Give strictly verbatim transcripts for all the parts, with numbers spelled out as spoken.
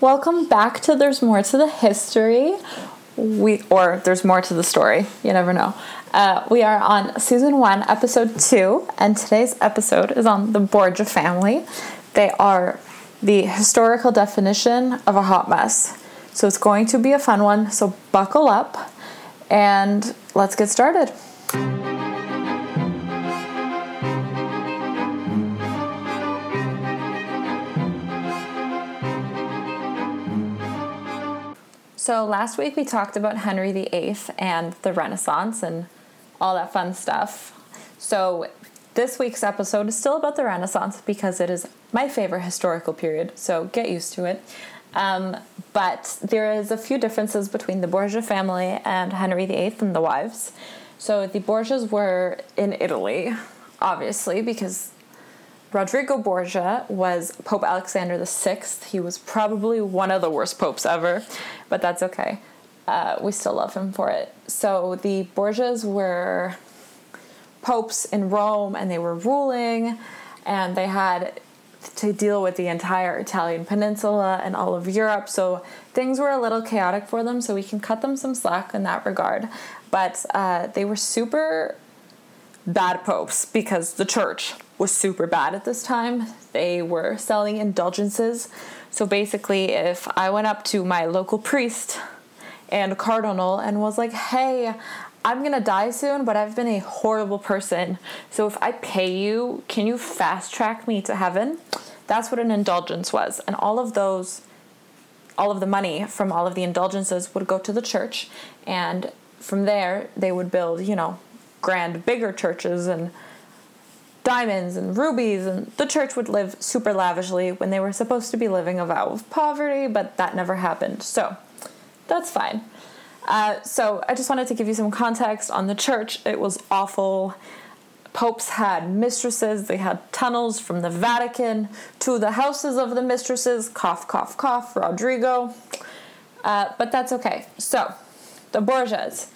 Welcome back to There's More to the History, we or There's More to the Story, you never know. Uh, we are on Season one, Episode two, and today's episode is on the Borgia family. They are the historical definition of a hot mess. So it's going to be a fun one, so buckle up, and let's get started. So last week we talked about Henry the eighth and the Renaissance and all that fun stuff. So this week's episode is still about the Renaissance because it is my favorite historical period, so get used to it. Um, but there is a few differences between the Borgia family and Henry the eighth and the wives. So the Borgias were in Italy, obviously, because Rodrigo Borgia was Pope Alexander the sixth. He was probably one of the worst popes ever, but that's okay. Uh, we still love him for it. So the Borgias were popes in Rome, and they were ruling, and they had to deal with the entire Italian peninsula and all of Europe. So things were a little chaotic for them, so we can cut them some slack in that regard. But uh, they were super bad popes because the church was super bad at this time. They were selling indulgences. So basically, if I went up to my local priest and cardinal and was like, hey, I'm gonna die soon, but I've been a horrible person, so if I pay you, can you fast track me to heaven? That's what an indulgence was. And all of those, all of the money from all of the indulgences would go to the church. And from there, they would build, you know, grand, bigger churches and diamonds and rubies, and the church would live super lavishly when they were supposed to be living a vow of poverty, but that never happened, so that's fine. Uh, so I just wanted to give you some context on the church. It was awful. Popes had mistresses. They had tunnels from the Vatican to the houses of the mistresses. Cough, cough, cough, Rodrigo. Uh, but that's okay. So the Borgias.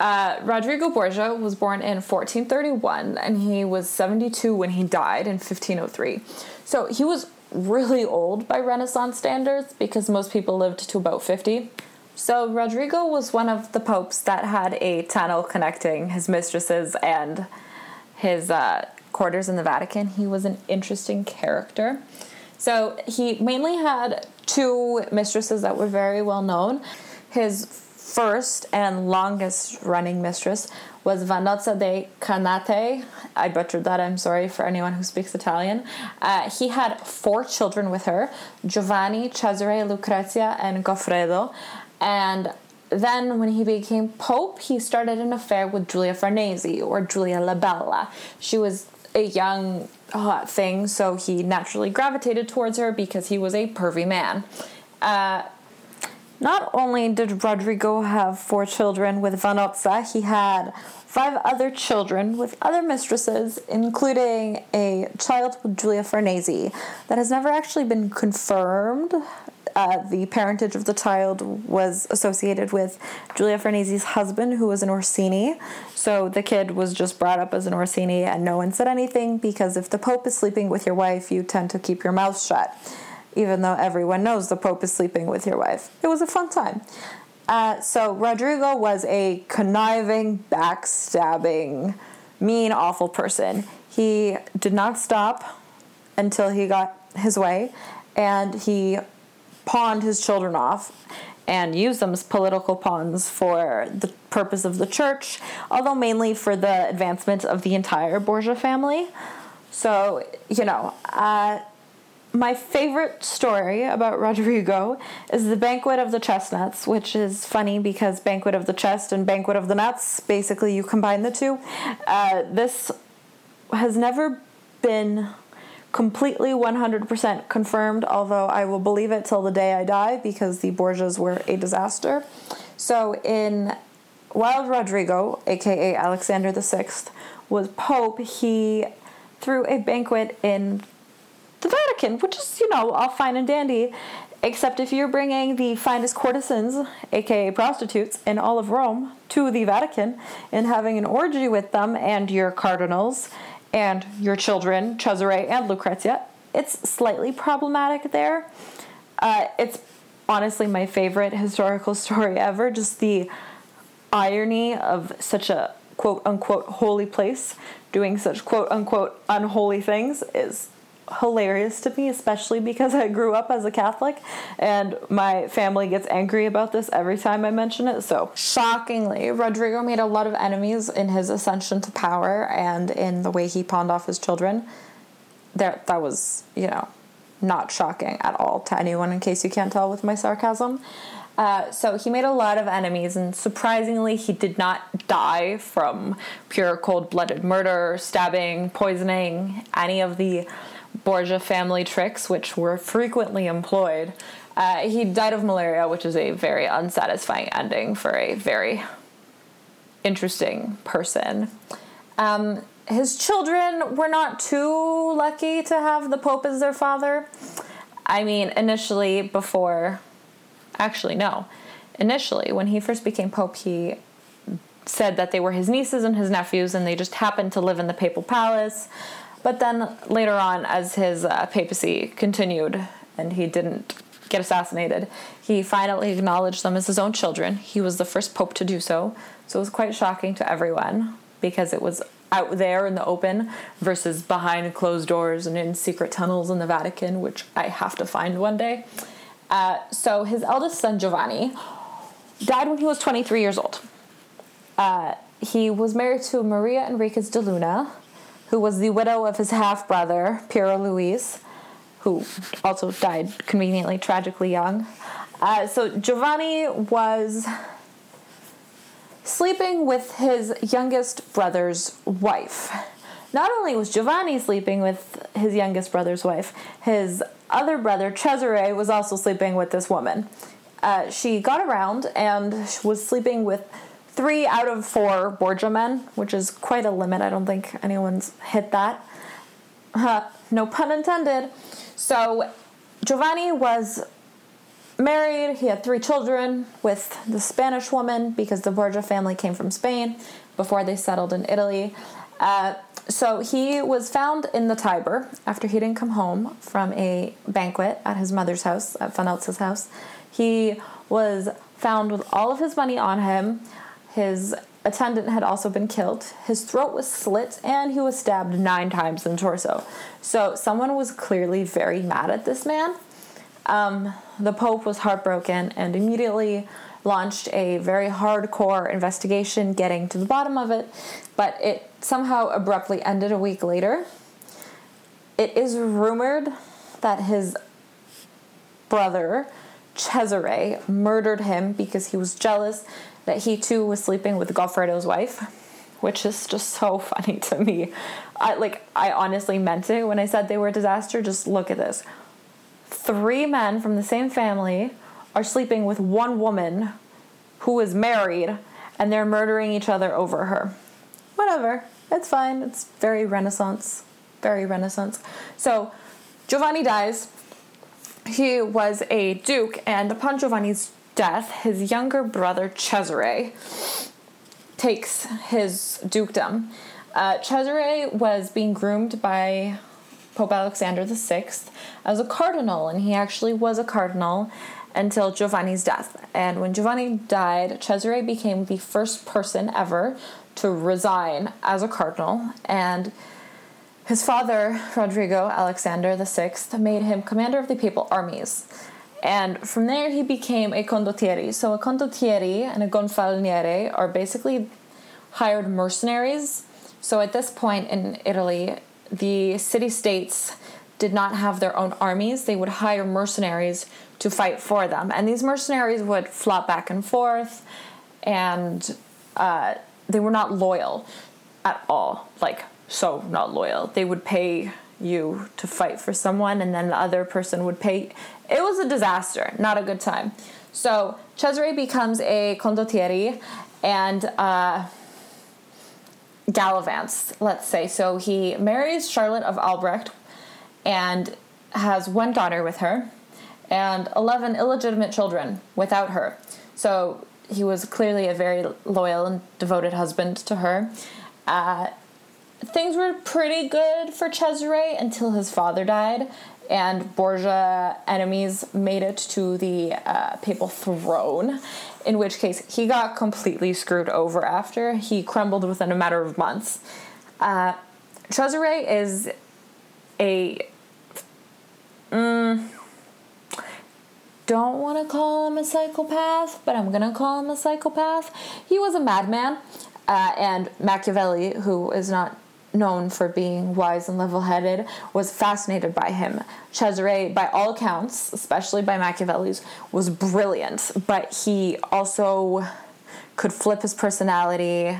Uh, Rodrigo Borgia was born in fourteen thirty-one, and he was seventy-two when he died in fifteen oh three. So he was really old by Renaissance standards because most people lived to about fifty. So Rodrigo was one of the popes that had a tunnel connecting his mistresses and his uh, quarters in the Vatican. He was an interesting character. So he mainly had two mistresses that were very well known. His first and longest running mistress was Vannozza de Canate. I butchered that, I'm sorry for anyone who speaks Italian. Uh, he had four children with her, Giovanni, Cesare, Lucrezia, and Goffredo. And then when he became pope, he started an affair with Giulia Farnese, or Giulia La Bella. She was a young, hot thing, so he naturally gravitated towards her because he was a pervy man. Uh, Not only did Rodrigo have four children with Vannozza, he had five other children with other mistresses, including a child with Giulia Farnese that has never actually been confirmed. Uh, the parentage of the child was associated with Giulia Farnese's husband, who was an Orsini. So the kid was just brought up as an Orsini, and no one said anything, because if the Pope is sleeping with your wife, you tend to keep your mouth shut, even though everyone knows the Pope is sleeping with your wife. It was a fun time. Uh, so Rodrigo was a conniving, backstabbing, mean, awful person. He did not stop until he got his way, and he pawned his children off and used them as political pawns for the purpose of the church, although mainly for the advancement of the entire Borgia family. So, you know, uh... my favorite story about Rodrigo is the Banquet of the Chestnuts, which is funny because Banquet of the Chest and Banquet of the Nuts, basically you combine the two. Uh, this has never been completely one hundred percent confirmed, although I will believe it till the day I die because the Borgias were a disaster. So in while Rodrigo, a k a. Alexander the sixth, was pope, he threw a banquet in the Vatican, which is, you know, all fine and dandy, except if you're bringing the finest courtesans, a k a prostitutes, in all of Rome to the Vatican and having an orgy with them and your cardinals and your children, Cesare and Lucrezia, it's slightly problematic there. Uh, it's honestly my favorite historical story ever, just the irony of such a quote-unquote holy place doing such quote-unquote unholy things is hilarious to me, especially because I grew up as a Catholic, and my family gets angry about this every time I mention it. So, shockingly, Rodrigo made a lot of enemies in his ascension to power and in the way he pawned off his children. There, that was, you know, not shocking at all to anyone, in case you can't tell with my sarcasm. Uh, so he made a lot of enemies, and surprisingly, he did not die from pure cold-blooded murder, stabbing, poisoning, any of the Borgia family tricks, which were frequently employed. Uh, he died of malaria, which is a very unsatisfying ending for a very interesting person. Um, his children were not too lucky to have the Pope as their father. I mean, initially, before... Actually, no. Initially, when he first became Pope, he said that they were his nieces and his nephews, and they just happened to live in the papal palace. But then later on, as his uh, papacy continued and he didn't get assassinated, he finally acknowledged them as his own children. He was the first Pope to do so. So it was quite shocking to everyone, because it was out there in the open versus behind closed doors and in secret tunnels in the Vatican, which I have to find one day. Uh, so his eldest son, Giovanni, died when he was twenty-three years old. Uh, he was married to Maria Enriquez de Luna, who was the widow of his half-brother, Piero Luis, who also died conveniently, tragically young. Uh, so Giovanni was sleeping with his youngest brother's wife. Not only was Giovanni sleeping with his youngest brother's wife, his other brother, Cesare, was also sleeping with this woman. Uh, she got around and was sleeping with three out of four Borgia men, which is quite a limit. I don't think anyone's hit that. Uh, no pun intended. So Giovanni was married. He had three children with the Spanish woman, because the Borgia family came from Spain before they settled in Italy. Uh, So he was found in the Tiber after he didn't come home from a banquet at his mother's house, at Vannozza's house. He was found with all of his money on him. His attendant had also been killed. His throat was slit, and he was stabbed nine times in the torso. So someone was clearly very mad at this man. Um, the Pope was heartbroken and immediately launched a very hardcore investigation, getting to the bottom of it, but it somehow abruptly ended a week later. It is rumored that his brother, Cesare, murdered him because he was jealous that he too was sleeping with Goffredo's wife, which is just so funny to me. I, like, I honestly meant it when I said they were a disaster. Just look at this. Three men from the same family are sleeping with one woman who is married, and they're murdering each other over her. Whatever. It's fine. It's very Renaissance. Very Renaissance. So Giovanni dies. He was a duke, and upon Giovanni's death, his younger brother Cesare takes his dukedom. Uh, Cesare was being groomed by Pope Alexander the sixth as a cardinal, and he actually was a cardinal until Giovanni's death. And when Giovanni died, Cesare became the first person ever to resign as a cardinal, and his father, Rodrigo Alexander the sixth, made him commander of the papal armies. And from there, he became a condottieri. So a condottieri and a gonfaloniere are basically hired mercenaries. So at this point in Italy, the city-states did not have their own armies. They would hire mercenaries to fight for them. And these mercenaries would flop back and forth, and uh, they were not loyal at all. Like, so not loyal. They would pay you to fight for someone, and then the other person would pay. It was a disaster, not a good time. So Cesare becomes a condottieri and uh, gallivants, let's say. So he marries Charlotte of Albrecht and has one daughter with her, and eleven illegitimate children without her. So he was clearly a very loyal and devoted husband to her. Uh, things were pretty good for Cesare until his father died and Borgia enemies made it to the uh, papal throne, in which case he got completely screwed over after. He crumbled within a matter of months. Uh, Cesare is a... Mm, don't want to call him a psychopath, but I'm going to call him a psychopath. He was a madman, uh, and Machiavelli, who is not known for being wise and level-headed, was fascinated by him. Cesare, by all accounts, especially by Machiavelli's, was brilliant, but he also could flip his personality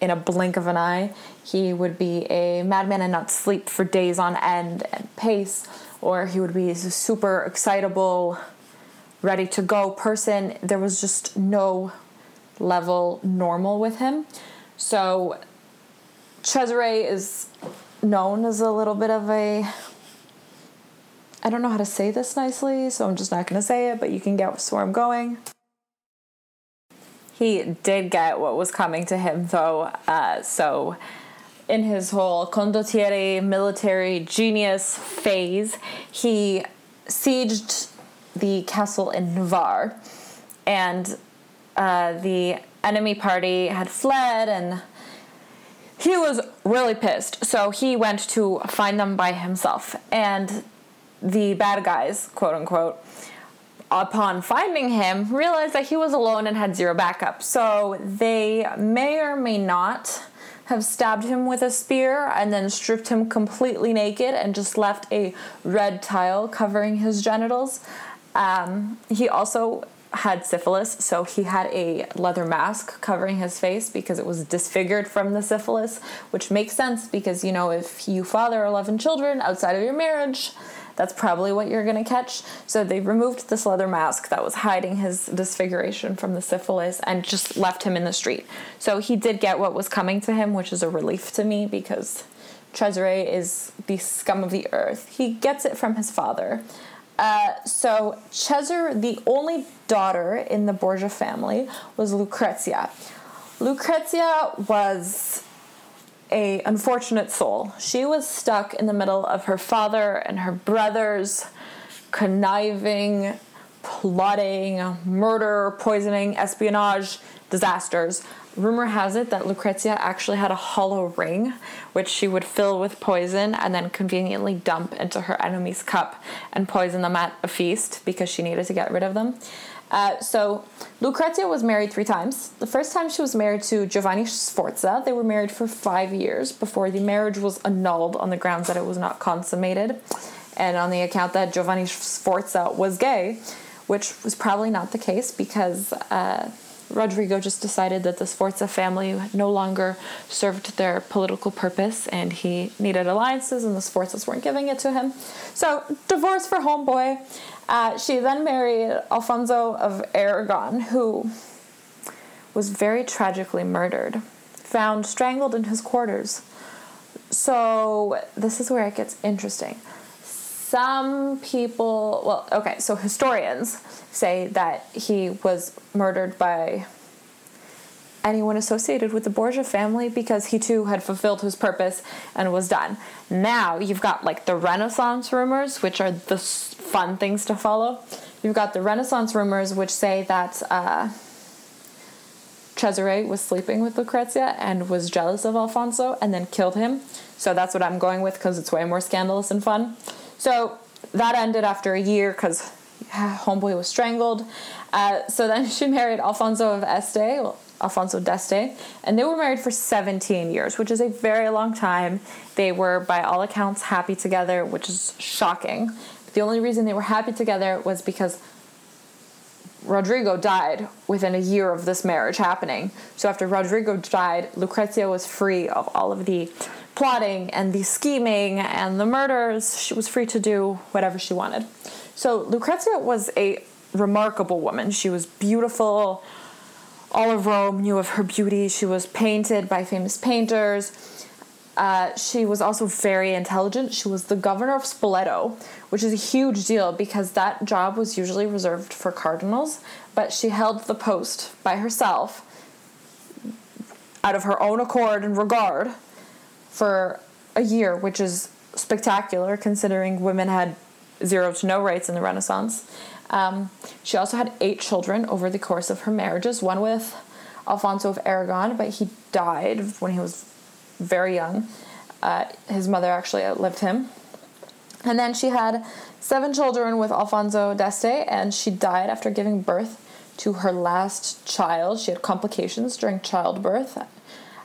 in a blink of an eye. He would be a madman and not sleep for days on end and pace, or he would be super excitable, ready-to-go person. There was just no level normal with him. So Cesare is known as a little bit of a... I don't know how to say this nicely, so I'm just not going to say it, but you can guess where I'm going. He did get what was coming to him, though. Uh, so in his whole condottiere military genius phase, he sieged the castle in Navarre, and uh, the enemy party had fled, and he was really pissed, so he went to find them by himself. And the bad guys, quote-unquote, upon finding him, realized that he was alone and had zero backup. So they may or may not have stabbed him with a spear and then stripped him completely naked and just left a red tile covering his genitals. Um, he also had syphilis, so he had a leather mask covering his face because it was disfigured from the syphilis, which makes sense because, you know, if you father eleven children outside of your marriage, that's probably what you're going to catch. So they removed this leather mask that was hiding his disfiguration from the syphilis and just left him in the street. So he did get what was coming to him, which is a relief to me because Cesare is the scum of the earth. He gets it from his father. Uh, so Cesare, the only daughter in the Borgia family, was Lucrezia. Lucrezia was a unfortunate soul. She was stuck in the middle of her father and her brothers, conniving, plotting, murder, poisoning, espionage, disasters. Rumor has it that Lucrezia actually had a hollow ring, which she would fill with poison and then conveniently dump into her enemy's cup and poison them at a feast because she needed to get rid of them. Uh, so Lucrezia was married three times. The first time she was married to Giovanni Sforza. They were married for five years before the marriage was annulled on the grounds that it was not consummated and on the account that Giovanni Sforza was gay, which was probably not the case because... Uh, Rodrigo just decided that the Sforza family no longer served their political purpose and he needed alliances and the Sforzas weren't giving it to him. So, divorce for homeboy. Uh, she then married Alfonso of Aragon, who was very tragically murdered, found strangled in his quarters. So, this is where it gets interesting. Some people, well, okay, so historians say that he was murdered by anyone associated with the Borgia family because he too had fulfilled his purpose and was done. Now you've got like the Renaissance rumors, which are the fun things to follow. You've got the Renaissance rumors, which say that uh, Cesare was sleeping with Lucrezia and was jealous of Alfonso and then killed him. So that's what I'm going with because it's way more scandalous and fun. So that ended after a year because homeboy was strangled. Uh, so then she married Alfonso of Este, well, Alfonso d'Este, and they were married for seventeen years, which is a very long time. They were, by all accounts, happy together, which is shocking. But the only reason they were happy together was because Rodrigo died within a year of this marriage happening. So after Rodrigo died, Lucrezia was free of all of the plotting and the scheming and the murders. She was free to do whatever she wanted. So Lucrezia was a remarkable woman. She was beautiful. All of Rome knew of her beauty. She was painted by famous painters. Uh, she was also very intelligent. She was the governor of Spoleto, which is a huge deal because that job was usually reserved for cardinals, but she held the post by herself out of her own accord and regard for a year, which is spectacular considering women had zero to no rights in the Renaissance. Um, she also had eight children over the course of her marriages, one with Alfonso of Aragon, but he died when he was very young. Uh, his mother actually outlived him. And then she had seven children with Alfonso d'Este, and she died after giving birth to her last child. She had complications during childbirth.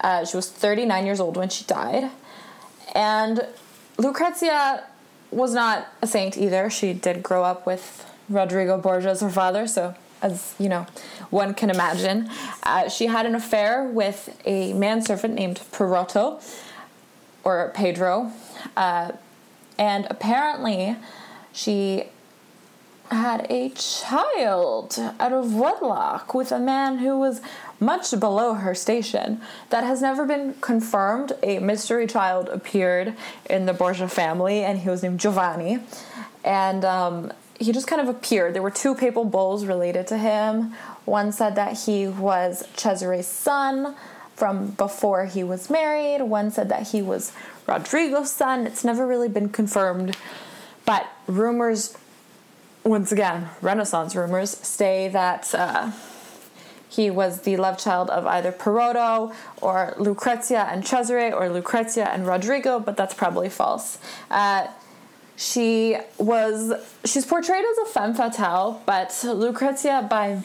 Uh, she was thirty-nine years old when she died. And Lucrezia was not a saint either. She did grow up with Rodrigo Borgia as her father, so as, you know, one can imagine. Uh, she had an affair with a manservant named Perotto, or Pedro, uh, and apparently she had a child out of wedlock with a man who was much below her station. That has never been confirmed. A mystery child appeared in the Borgia family, and he was named Giovanni. And um, he just kind of appeared. There were two papal bulls related to him. One said that he was Cesare's son from before he was married. One said that he was Rodrigo's son. It's never really been confirmed, but rumors, once again, Renaissance rumors, say that uh, he was the love child of either Perotto or Lucrezia and Cesare, or Lucrezia and Rodrigo, but that's probably false. Uh, she was, she's portrayed as a femme fatale, but Lucrezia, by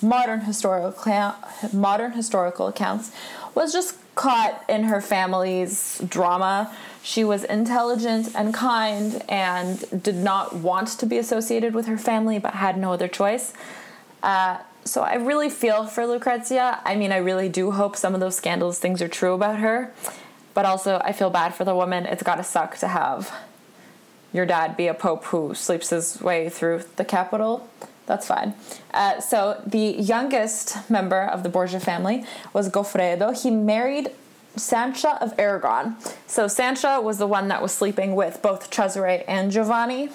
modern historical modern historical accounts, was just caught in her family's drama. She was intelligent and kind and did not want to be associated with her family, but had no other choice. Uh, so I really feel for Lucrezia. I mean, I really do hope some of those scandalous things are true about her, but also I feel bad for the woman. It's gotta suck to have your dad be a pope who sleeps his way through the Capitol. That's fine. Uh, so the youngest member of the Borgia family was Goffredo. He married Sancha of Aragon. So Sancha was the one that was sleeping with both Cesare and Giovanni.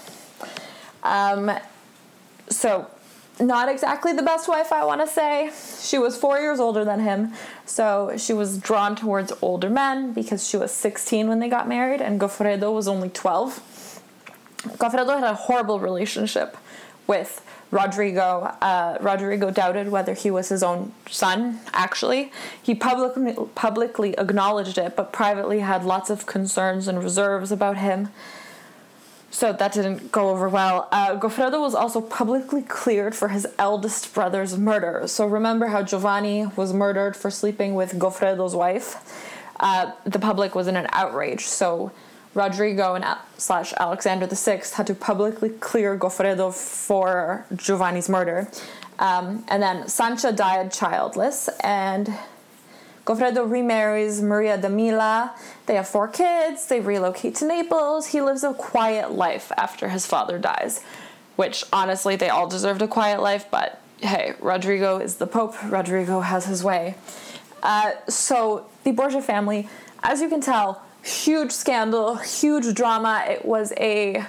Um, so not exactly the best wife, I want to say. She was four years older than him, so she was drawn towards older men because she was sixteen when they got married, and Goffredo was only twelve. Goffredo had a horrible relationship with Rodrigo. Uh, Rodrigo doubted whether he was his own son, actually. He publicly, publicly acknowledged it, but privately had lots of concerns and reserves about him. So that didn't go over well. Uh, Goffredo was also publicly cleared for his eldest brother's murder. So remember how Giovanni was murdered for sleeping with Goffredo's wife? Uh, the public was in an outrage, so Rodrigo and slash Alexander the Sixth had to publicly clear Goffredo for Giovanni's murder. Um, and then Sancha died childless, and Goffredo remarries Maria de Mila. They have four kids. They relocate to Naples. He lives a quiet life after his father dies, which, honestly, they all deserved a quiet life, but hey, Rodrigo is the Pope. Rodrigo has his way. Uh, so the Borgia family, as you can tell, huge scandal, huge drama. It was a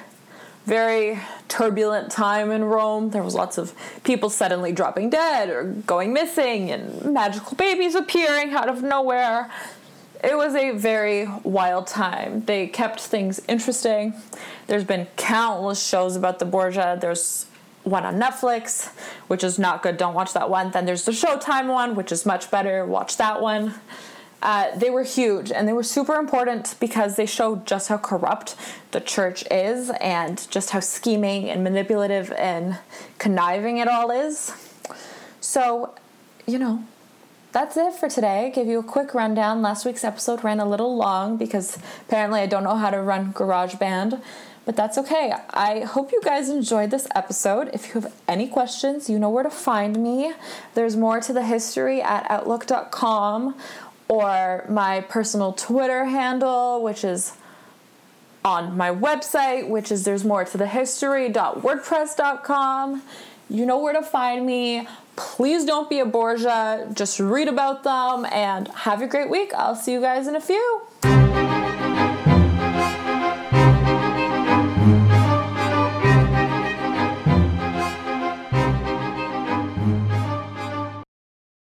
very turbulent time in Rome. There was lots of people suddenly dropping dead or going missing and magical babies appearing out of nowhere. It was a very wild time. They kept things interesting. There's been countless shows about the Borgia. There's one on Netflix, which is not good. Don't watch that one. Then there's the Showtime one, which is much better. Watch that one. Uh, they were huge, and they were super important because they showed just how corrupt the church is and just how scheming and manipulative and conniving it all is. So, you know, that's it for today. I gave you a quick rundown. Last week's episode ran a little long because apparently I don't know how to run GarageBand, but that's okay. I hope you guys enjoyed this episode. If you have any questions, you know where to find me. There's more to the history at outlook dot com. Or my personal Twitter handle, which is on my website, which is there's more to the history dot wordpress dot com. You know where to find me. Please don't be a Borgia. Just read about them and have a great week. I'll see you guys in a few.